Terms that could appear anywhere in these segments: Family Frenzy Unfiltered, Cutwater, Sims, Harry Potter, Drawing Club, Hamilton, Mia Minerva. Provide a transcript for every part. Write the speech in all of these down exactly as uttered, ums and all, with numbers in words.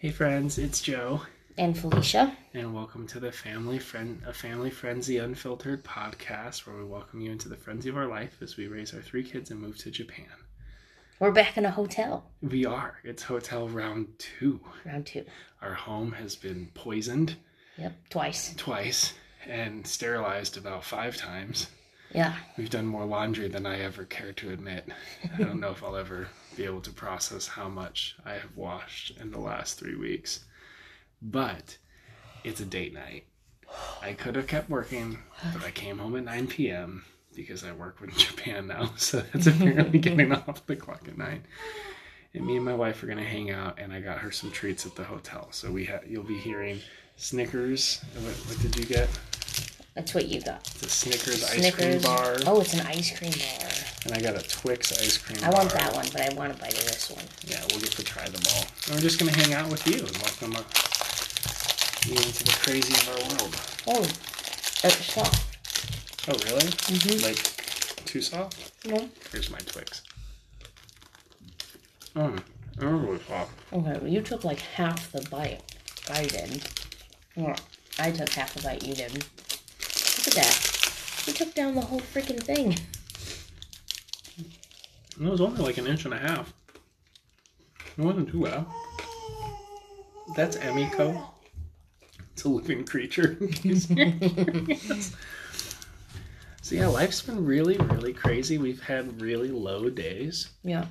Hey friends, it's Joe and Felicia, and welcome to the Family Friend, a Family Frenzy Unfiltered podcast, where we welcome you into the frenzy of our life as we raise our three kids and move to Japan. We're back in a hotel. We are. It's hotel round two. Round two. Our home has been poisoned. Yep, twice. Twice, and sterilized about five times. Yeah. We've done more laundry than I ever care to admit. I don't know if I'll ever be able to process how much I have washed in the last three weeks. But it's a date night. I could have kept working, but I came home at nine p.m. because I work with Japan now, so that's apparently getting off the clock at nine. And me and my wife are going to hang out, and I got her some treats at the hotel. So we ha- you'll be hearing Snickers. What, what did you get? That's what you got. It's a Snickers, Snickers ice cream bar. Oh, it's an ice cream bar. And I got a Twix ice cream I bar. I want that one, but I want to bite of this one. Yeah, we'll get to try them all. And we're just going to hang out with you and welcome up you into the crazy of our world. Oh, that's soft. Oh, really? Mm-hmm. Like, too soft? No. Here's my Twix. Oh, that was really soft. Okay, well, you took like half the bite. I did. Well, I took half the bite, you didn't. Look at that. He took down the whole freaking thing. And it was only like an inch and a half. It wasn't too bad. That's Emiko. It's a living creature. So yeah, life's been really, really crazy. We've had really low days. Yeah.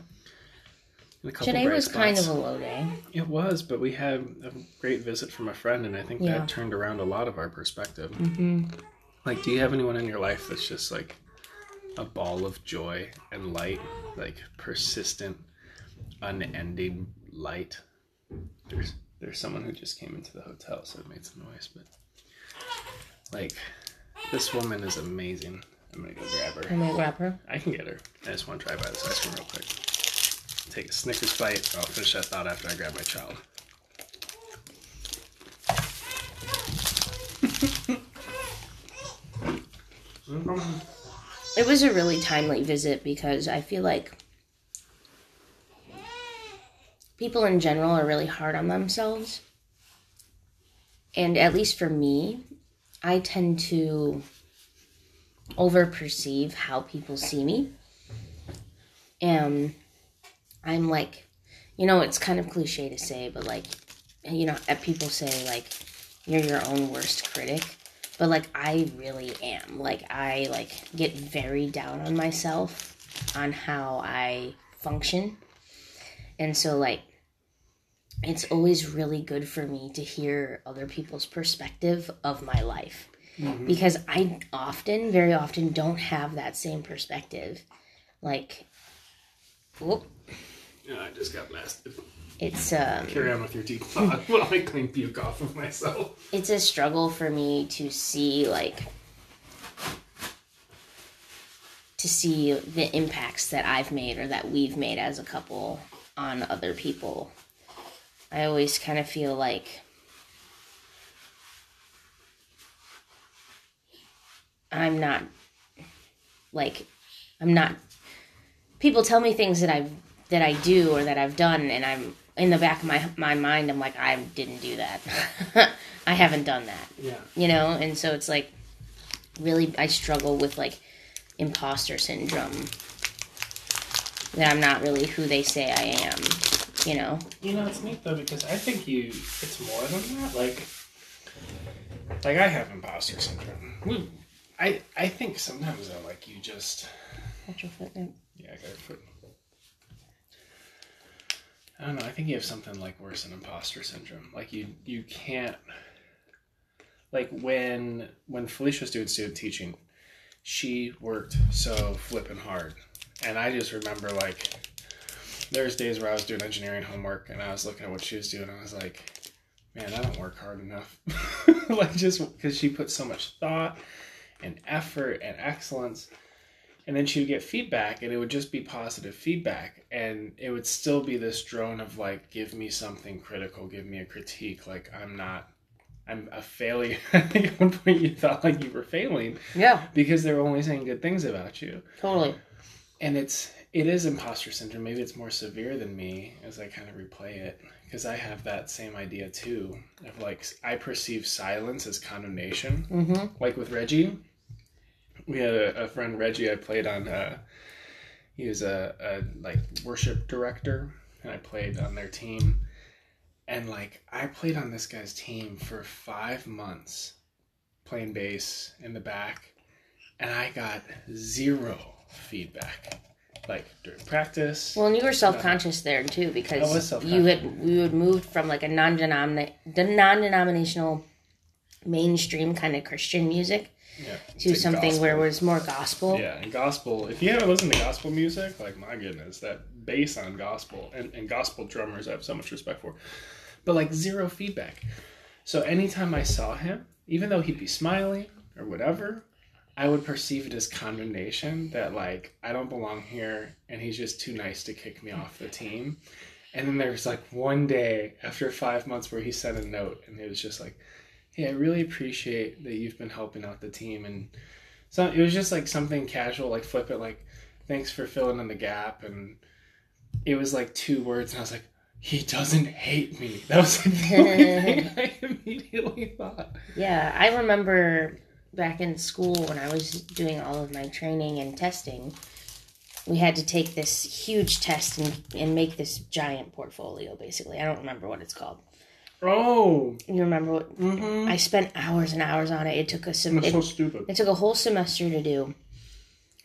Today was spots. Kind of a low day. It was, but we had a great visit from a friend, and I think yeah. that turned around a lot of our perspective. Mm-hmm. Like, do you have anyone in your life that's just, like, a ball of joy and light? Like, persistent, unending light? There's there's someone who just came into the hotel, so it made some noise, but, like, this woman is amazing. I'm gonna go grab her. I'm gonna grab her? I can get her. I just want to try by this ice cream real quick. Take a Snickers bite. I'll finish that thought after I grab my child. It was a really timely visit because I feel like people in general are really hard on themselves. And at least for me, I tend to overperceive how people see me. And I'm like, you know, it's kind of cliche to say, but like, you know, people say like, you're your own worst critic. But, like, I really am. Like, I, like, get very down on myself on how I function. And so, like, it's always really good for me to hear other people's perspective of my life. Mm-hmm. Because I often, very often, don't have that same perspective. Like, whoop. Yeah, I just got blasted. It's um, carry on with your deep thought while I clean puke off of myself. It's a struggle for me to see like to see the impacts that I've made or that we've made as a couple on other people. I always kind of feel like I'm not like I'm not people tell me things that I've that I do or that I've done, and I'm in the back of my my mind, I'm like, I didn't do that. I haven't done that. Yeah. You know? And so it's like, really, I struggle with like imposter syndrome. That I'm not really who they say I am, you know? You know, it's neat though, because I think you, it's more than that. Like, like I have imposter syndrome. Ooh. I, I think sometimes though, like you just... Watch your foot now. Yeah, I got a foot. I don't know, I think you have something, like, worse than imposter syndrome. Like, you you can't... Like, when when Felicia was doing student teaching, she worked so flippin' hard. And I just remember, like, there's days where I was doing engineering homework, and I was looking at what she was doing, and I was like, man, I don't work hard enough. Like, just because she put so much thought and effort and excellence. And then she would get feedback, and it would just be positive feedback. And it would still be this drone of, like, give me something critical, give me a critique. Like, I'm not, I'm a failure. I think at one point you felt like you were failing. Yeah. Because they were only saying good things about you. Totally. And it's, it is imposter syndrome. Maybe it's more severe than me as I kind of replay it. because I have that same idea too of like, I perceive silence as condemnation. Mm-hmm. Like with Reggie, we had a, a friend, Reggie, I played on, uh, he was a, a like worship director and I played on their team. And like, I played on this guy's team for five months playing bass in the back, and I got zero feedback. Like during practice. Well, and you were self-conscious uh, there too, because you had you had moved from like a non-denomina- non-denominational mainstream kind of Christian music yeah, to something gospel. Where it was more gospel. Yeah, and gospel. If you haven't listened to gospel music, like my goodness, that bass on gospel and, and gospel drummers, I have so much respect for, but like zero feedback. So anytime I saw him, even though he'd be smiling or whatever, I would perceive it as condemnation that, like, I don't belong here and he's just too nice to kick me off the team. And then there's, like, one day after five months where he sent a note and it was just like, hey, I really appreciate that you've been helping out the team. And so it was just, like, something casual, like, flip it, like, thanks for filling in the gap. And it was, like, two words. And I was like, he doesn't hate me. That was, like, the only thing I immediately thought. Yeah, I remember... Back in school, when I was doing all of my training and testing, we had to take this huge test and, and make this giant portfolio, basically. I don't remember what it's called. Oh! You remember what? Mm-hmm. I spent hours and hours on it. It took a sem- That's it, so stupid. It took a whole semester to do,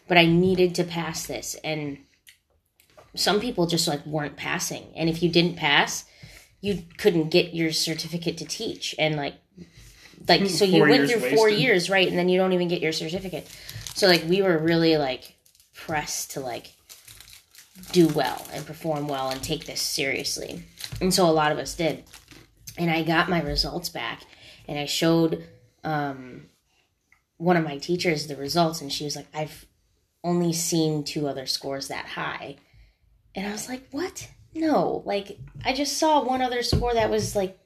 but I needed to pass this, and some people just, like, weren't passing, and if you didn't pass, you couldn't get your certificate to teach, and, like, Like, so you went through four years, right, and then you don't even get your certificate. So, like, we were really, like, pressed to, like, do well and perform well and take this seriously. And so a lot of us did. And I got my results back, and I showed um, one of my teachers the results, and she was like, I've only seen two other scores that high. And I was like, what? No. Like, I just saw one other score that was, like,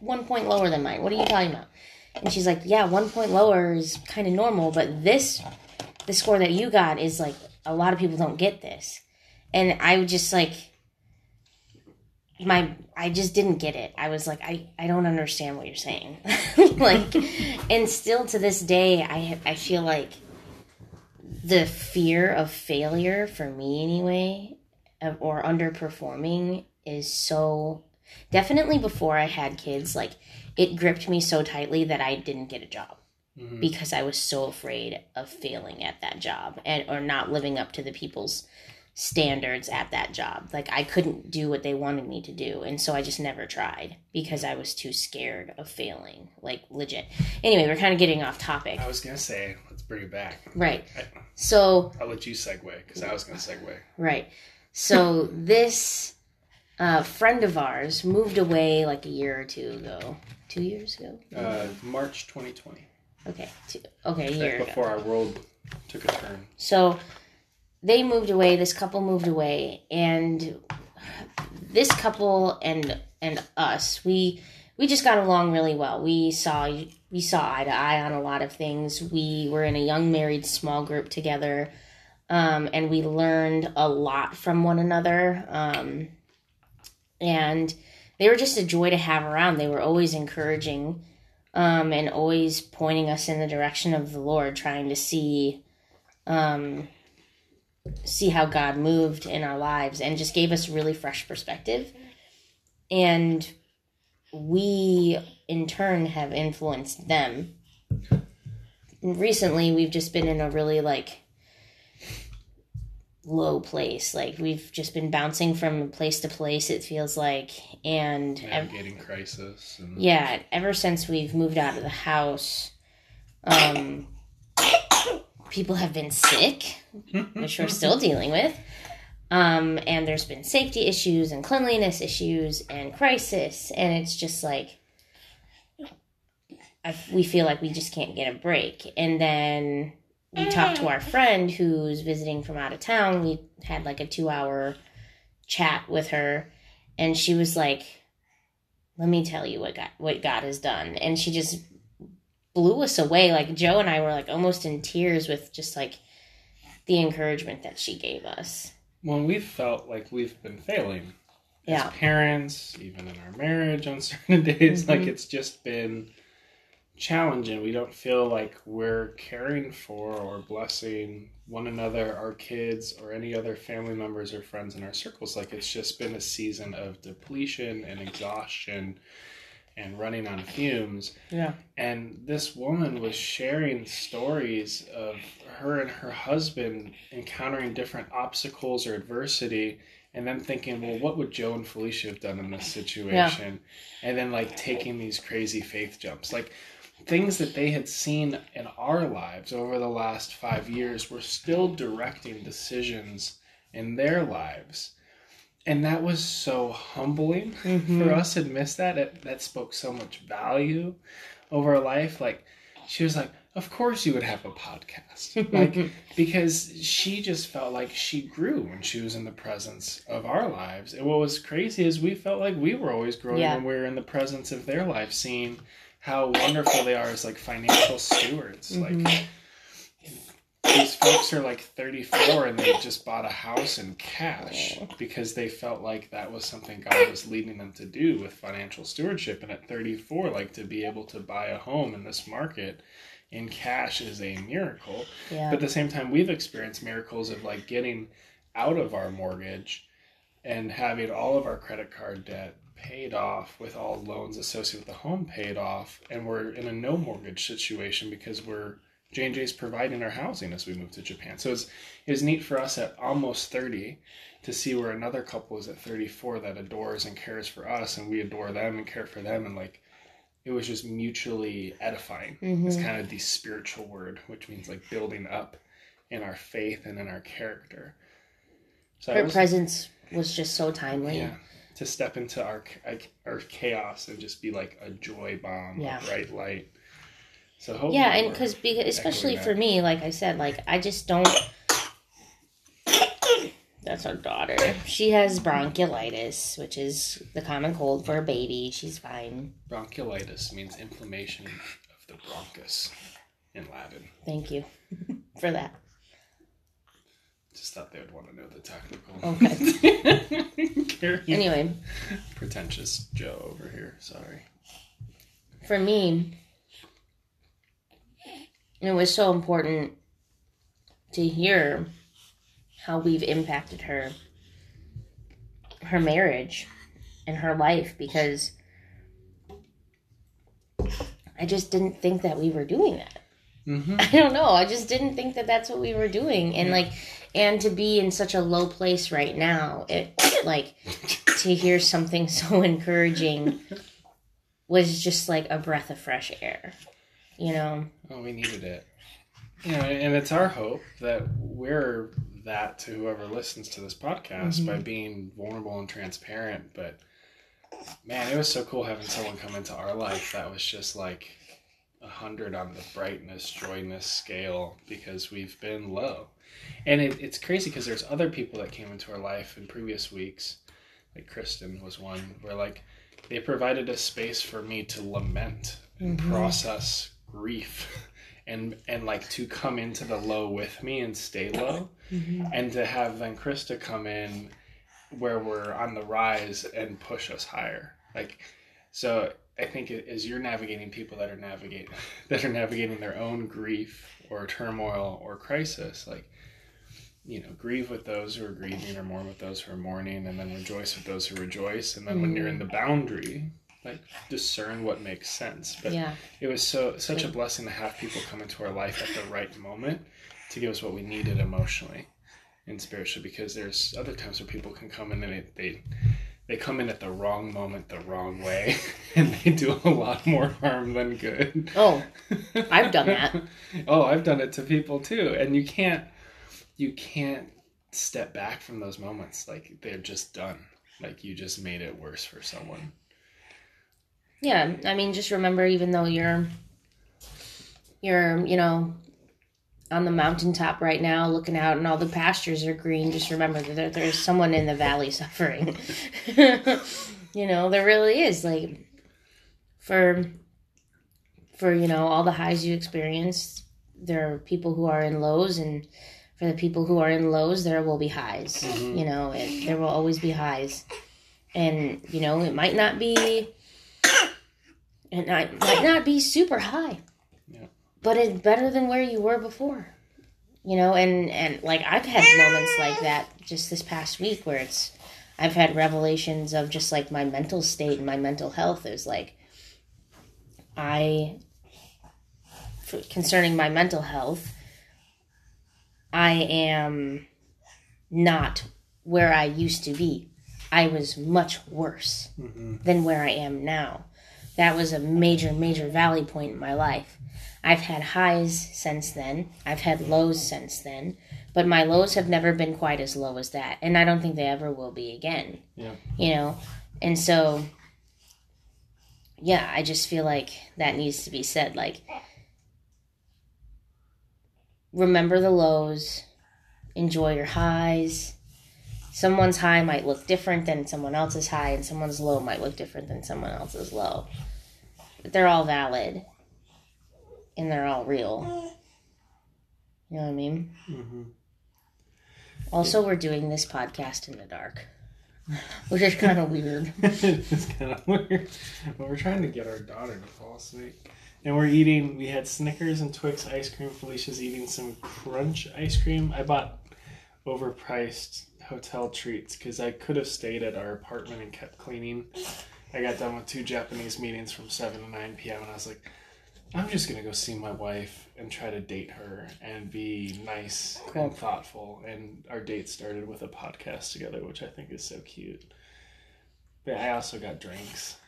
one point lower than mine. What are you talking about? And she's like, yeah, one point lower is kind of normal, but this, the score that you got is like, a lot of people don't get this. And I would just like, my, I just didn't get it. I was like, I, I don't understand what you're saying. Like, and still to this day, I, I feel like the fear of failure for me anyway, or underperforming is so... Definitely before I had kids, like, it gripped me so tightly that I didn't get a job mm-hmm. because I was so afraid of failing at that job and or not living up to the people's standards at that job. Like, I couldn't do what they wanted me to do, and so I just never tried because I was too scared of failing, like, legit. Anyway, we're kind of getting off topic. I was going to say, let's bring it back. Right. I, so... I'll let you segue because I was going to segue. Right. So this... A friend of ours moved away like a year or two ago. Two years ago? Uh, March twenty twenty. Okay. Two, okay, a year ago. Before our world took a turn. So they moved away. This couple moved away. And this couple and and us, we we just got along really well. We saw, we saw eye to eye on a lot of things. We were in a young married small group together. Um, and we learned a lot from one another. Um And they were just a joy to have around. They were always encouraging um, and always pointing us in the direction of the Lord, trying to see um, see how God moved in our lives and just gave us really fresh perspective. And we, in turn, have influenced them. Recently, we've just been in a really, like, low place. Like, we've just been bouncing from place to place, it feels like, and navigating ev- crisis and- yeah ever since we've moved out of the house, um people have been sick, which we're still dealing with, um and there's been safety issues and cleanliness issues and crisis, and it's just like I, we feel like we just can't get a break. And then we talked to our friend who's visiting from out of town. We had like a two-hour chat with her, and she was like, let me tell you what God, what God has done. And she just blew us away. Like, Joe and I were like almost in tears with just like the encouragement that she gave us. Well, we felt like we've been failing yeah. as parents, even in our marriage on certain days. Mm-hmm. Like, it's just been challenging. We don't feel like we're caring for or blessing one another, our kids, or any other family members or friends in our circles. Like, it's just been a season of depletion and exhaustion and running on fumes. Yeah. And this woman was sharing stories of her and her husband encountering different obstacles or adversity, and then thinking, well, what would Joe and Felicia have done in this situation? Yeah. And then, like, taking these crazy faith jumps. Like, things that they had seen in our lives over the last five years were still directing decisions in their lives. And that was so humbling mm-hmm. for us to miss that. It, that spoke so much value over our life. Like, she was like, of course you would have a podcast. Like, because she just felt like she grew when she was in the presence of our lives. And what was crazy is we felt like we were always growing yeah. when we were in the presence of their lives, seeing how wonderful they are as, like, financial stewards. Mm-hmm. Like, these folks are like thirty-four and they just bought a house in cash because they felt like that was something God was leading them to do with financial stewardship. And at thirty-four, like, to be able to buy a home in this market in cash is a miracle. Yeah. But at the same time, we've experienced miracles of, like, getting out of our mortgage and having all of our credit card debt paid off, with all loans associated with the home paid off, and we're in a no mortgage situation because we're J and J's providing our housing as we move to Japan. So it's it was neat for us at almost thirty to see where another couple is at thirty-four that adores and cares for us, and we adore them and care for them, and, like, it was just mutually edifying. Mm-hmm. It's kind of the spiritual word, which means, like, building up in our faith and in our character. So her was, presence was just so timely. Yeah. To step into our our chaos and just be like a joy bomb, yeah. a bright light. So hopefully yeah, and cause because especially for me, like I said, like, I just don't. That's our daughter. She has bronchiolitis, which is the common cold for a baby. She's fine. Bronchiolitis means inflammation of the bronchus in Latin. Thank you for that. Just thought they would want to know the technical. Okay. Anyway. Pretentious Joe over here. Sorry. For me, it was so important to hear how we've impacted her, her marriage, and her life, because I just didn't think that we were doing that. Mm-hmm. I don't know. I just didn't think that that's what we were doing. And, yeah. like, and to be in such a low place right now, it, like, to hear something so encouraging was just like a breath of fresh air. You know? Oh, we needed it. You know, and it's our hope that we're that to whoever listens to this podcast mm-hmm. by being vulnerable and transparent. But, man, it was so cool having someone come into our life that was just like a hundred on the brightness, joyness scale, because we've been low. And it, it's crazy because there's other people that came into our life in previous weeks, like Kristen was one, where, like, they provided a space for me to lament and mm-hmm. process grief and, and like, to come into the low with me and stay low mm-hmm. and to have then Krista come in where we're on the rise and push us higher. Like, so I think as you're navigating people that are navigating, that are navigating their own grief or turmoil or crisis, like, you know, grieve with those who are grieving or mourn with those who are mourning, and then rejoice with those who rejoice. And then when you're in the boundary, like, discern what makes sense. But yeah. it was so such a blessing to have people come into our life at the right moment to give us what we needed emotionally and spiritually, because there's other times where people can come in and they, they They come in at the wrong moment, the wrong way, and they do a lot more harm than good. Oh, I've done that. Oh, I've done it to people too. And you can't, you can't step back from those moments. Like, they're just done. Like, you just made it worse for someone. Yeah. I mean, just remember, even though you're, you're, you know, on the mountaintop right now, looking out, and all the pastures are green, just remember that there, there's someone in the valley suffering. You know, there really is. Like, for, for, you know, all the highs you experience, there are people who are in lows, and for the people who are in lows, there will be highs. Mm-hmm. You know, it, there will always be highs. And, you know, it might not be, it might not be super high, yeah. but it's better than where you were before, you know, and, and like I've had moments like that just this past week where it's, I've had revelations of just like my mental state and my mental health is like, I, concerning my mental health, I am not where I used to be. I was much worse mm-hmm. than where I am now. That was a major, major valley point in my life. I've had highs since then. I've had lows since then. But my lows have never been quite as low as that. And I don't think they ever will be again. Yeah. You know? And so, yeah, I just feel like that needs to be said. Like, remember the lows. Enjoy your highs. Someone's high might look different than someone else's high, and someone's low might look different than someone else's low. But they're all valid, and they're all real. You know what I mean? Mm-hmm. Also, yeah. We're doing this podcast in the dark, which is kind of weird. It's kind of weird. But we're trying to get our daughter to fall asleep. And we're eating, we had Snickers and Twix ice cream. Felicia's eating some crunch ice cream. I bought overpriced hotel treats because I could have stayed at our apartment and kept cleaning. I got done with two Japanese meetings from seven to nine p.m. and I was like, I'm just going to go see my wife and try to date her and be nice cool. and thoughtful. And our date started with a podcast together, which I think is so cute. But I also got drinks.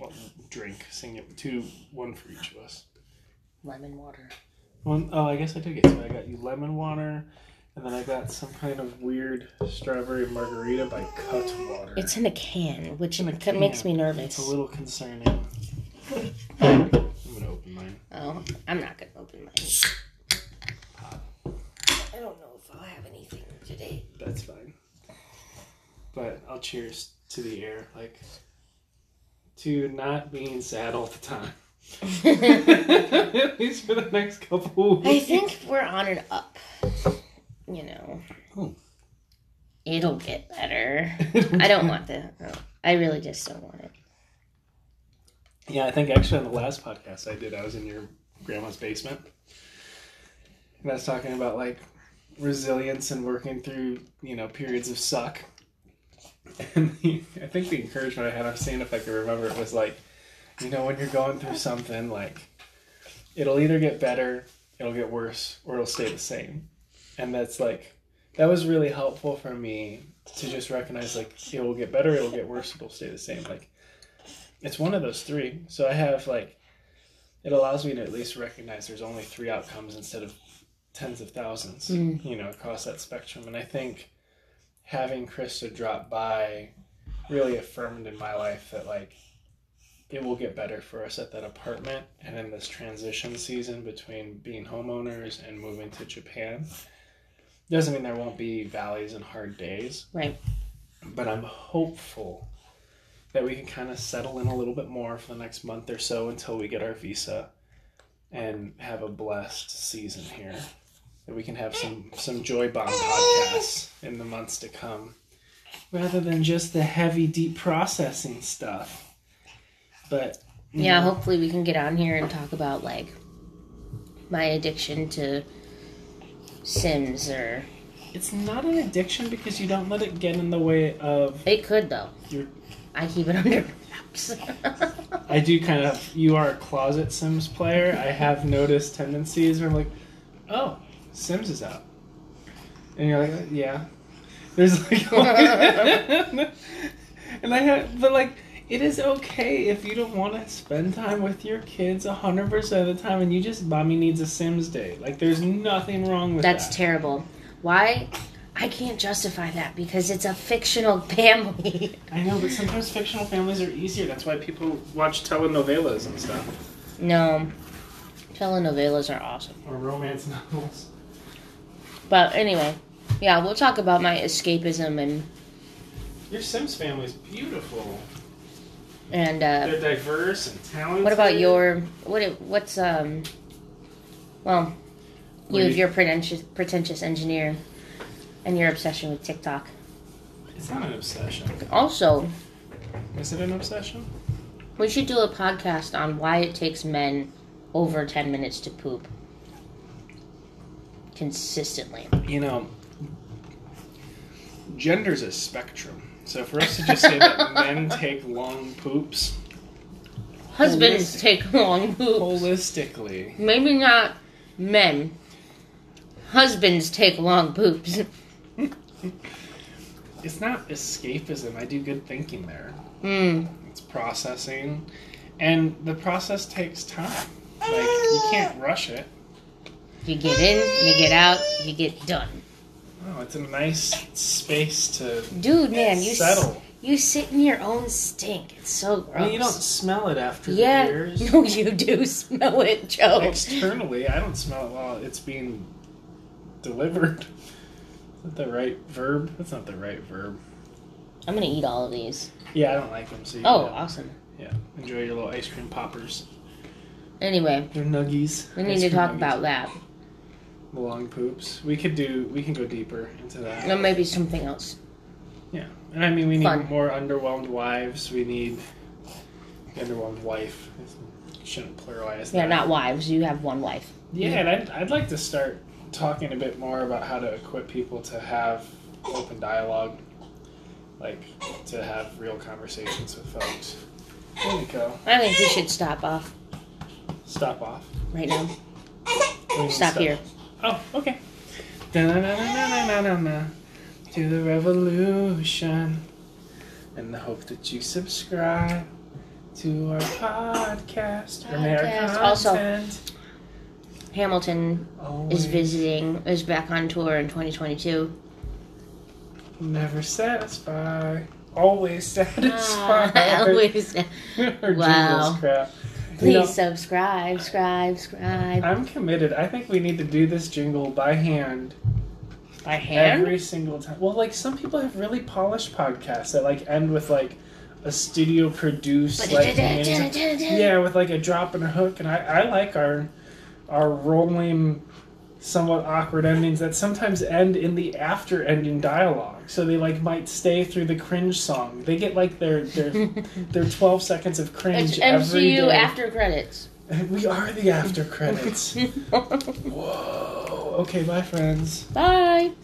Well, drink, sing it, two, one for each of us. Lemon water. One, oh, I guess I did get two. I got you lemon water. And then I got some kind of weird strawberry margarita by Cutwater. It's in a can, which in a can. Makes me nervous. It's a little concerning. I'm going to open mine. Oh, I'm not going to open mine. I don't know if I'll have anything today. That's fine. But I'll cheers to the air, like, to not being sad all the time. At least for the next couple of weeks. I think we're on and up. You know, oh. It'll get better. I don't want that. No, I really just don't want it. Yeah, I think actually on the last podcast I did, I was in your grandma's basement. And I was talking about, like, resilience and working through, you know, periods of suck. And the, I think the encouragement I had, I'm seeing if I can remember, it was like, you know, when you're going through something, like, it'll either get better, it'll get worse, or it'll stay the same. And that's like, that was really helpful for me to just recognize, like, it will get better, it will get worse, it will stay the same. Like, it's one of those three. So I have, like, it allows me to at least recognize there's only three outcomes instead of tens of thousands, mm. you know, across that spectrum. And I think having Krista drop by really affirmed in my life that, like, it will get better for us at that apartment and in this transition season between being homeowners and moving to Japan. Doesn't mean there won't be valleys and hard days. Right. But I'm hopeful that we can kind of settle in a little bit more for the next month or so until we get our visa and have a blessed season here. That we can have some, some joy bomb podcasts in the months to come rather than just the heavy, deep processing stuff. But yeah, know. Hopefully we can get on here and talk about, like, my addiction to Sims, or it's not an addiction because you don't let it get in the way of it. Could though. Your... I keep it under wraps. I do kind of. You are a closet Sims player. I have noticed tendencies where I'm like, oh, Sims is out, and you're like, yeah. There's like, and I have, but like, it is okay if you don't want to spend time with your kids one hundred percent of the time and you just, mommy needs a Sims day. Like, there's nothing wrong with That's that. That's terrible. Why? I can't justify that because it's a fictional family. I know, but sometimes fictional families are easier. That's why people watch telenovelas and stuff. No. Telenovelas are awesome. Or romance novels. But anyway, yeah, we'll talk about my escapism and... Your Sims family's beautiful. And uh, they're diverse and talented. What about your what? What's um? Well, you have your pretentious, pretentious engineer, and your obsession with TikTok. It's not an obsession. Also, is it an obsession? We should do a podcast on why it takes men over ten minutes to poop consistently. You know, gender's a spectrum. So for us to just say that men take long poops, husbands holistic, take long poops. Holistically, maybe not men. Husbands take long poops. It's not escapism. I do good thinking there. Mm. It's processing. And the process takes time. Like, you can't rush it. You get in, you get out, you get done. Oh, it's a nice space to Dude, man, you settle. S- you sit in your own stink. It's so gross. I mean, you don't smell it after yeah. the years. No, you do smell it, Joe. Externally, I don't smell it while it's being delivered. Is that the right verb? That's not the right verb. I'm going to eat all of these. Yeah, I don't like them. So you oh, know. Awesome. Yeah, enjoy your little ice cream poppers. Anyway. Your nuggies. We need to talk nuggies. about that. The long poops. We could do, we can go deeper into that. There may be something else. Yeah. And I mean, we need Fun. more underwhelmed wives. We need the underwhelmed wife. I shouldn't pluralize yeah, that. Yeah, not wives. You have one wife. Yeah, yeah. and I'd, I'd like to start talking a bit more about how to equip people to have open dialogue, like to have real conversations with folks. There we go. I think we should stop off. Stop off? Right now. Stop, stop here. Oh, okay. Da-na-na-na-na-na-na-na. To the revolution. In the hope that you subscribe to our podcast. podcast. Also, Hamilton Always. is visiting, is back on tour in twenty twenty-two. Never satisfied. Always satisfied. Ah, always. Wow. Crap. Please you know, subscribe, scribe, scribe. I'm committed. I think we need to do this jingle by hand. By hand? Every single time. Well, like, some people have really polished podcasts that, like, end with, like, a studio produced, like, yeah, with, like, a drop and a hook. And I, I like our... Our rolling, somewhat awkward endings that sometimes end in the after-ending dialogue. So they like might stay through the cringe song. They get like their their their twelve seconds of cringe every day. M C U after credits. We are the after credits. Whoa. Okay, bye, friends. Bye.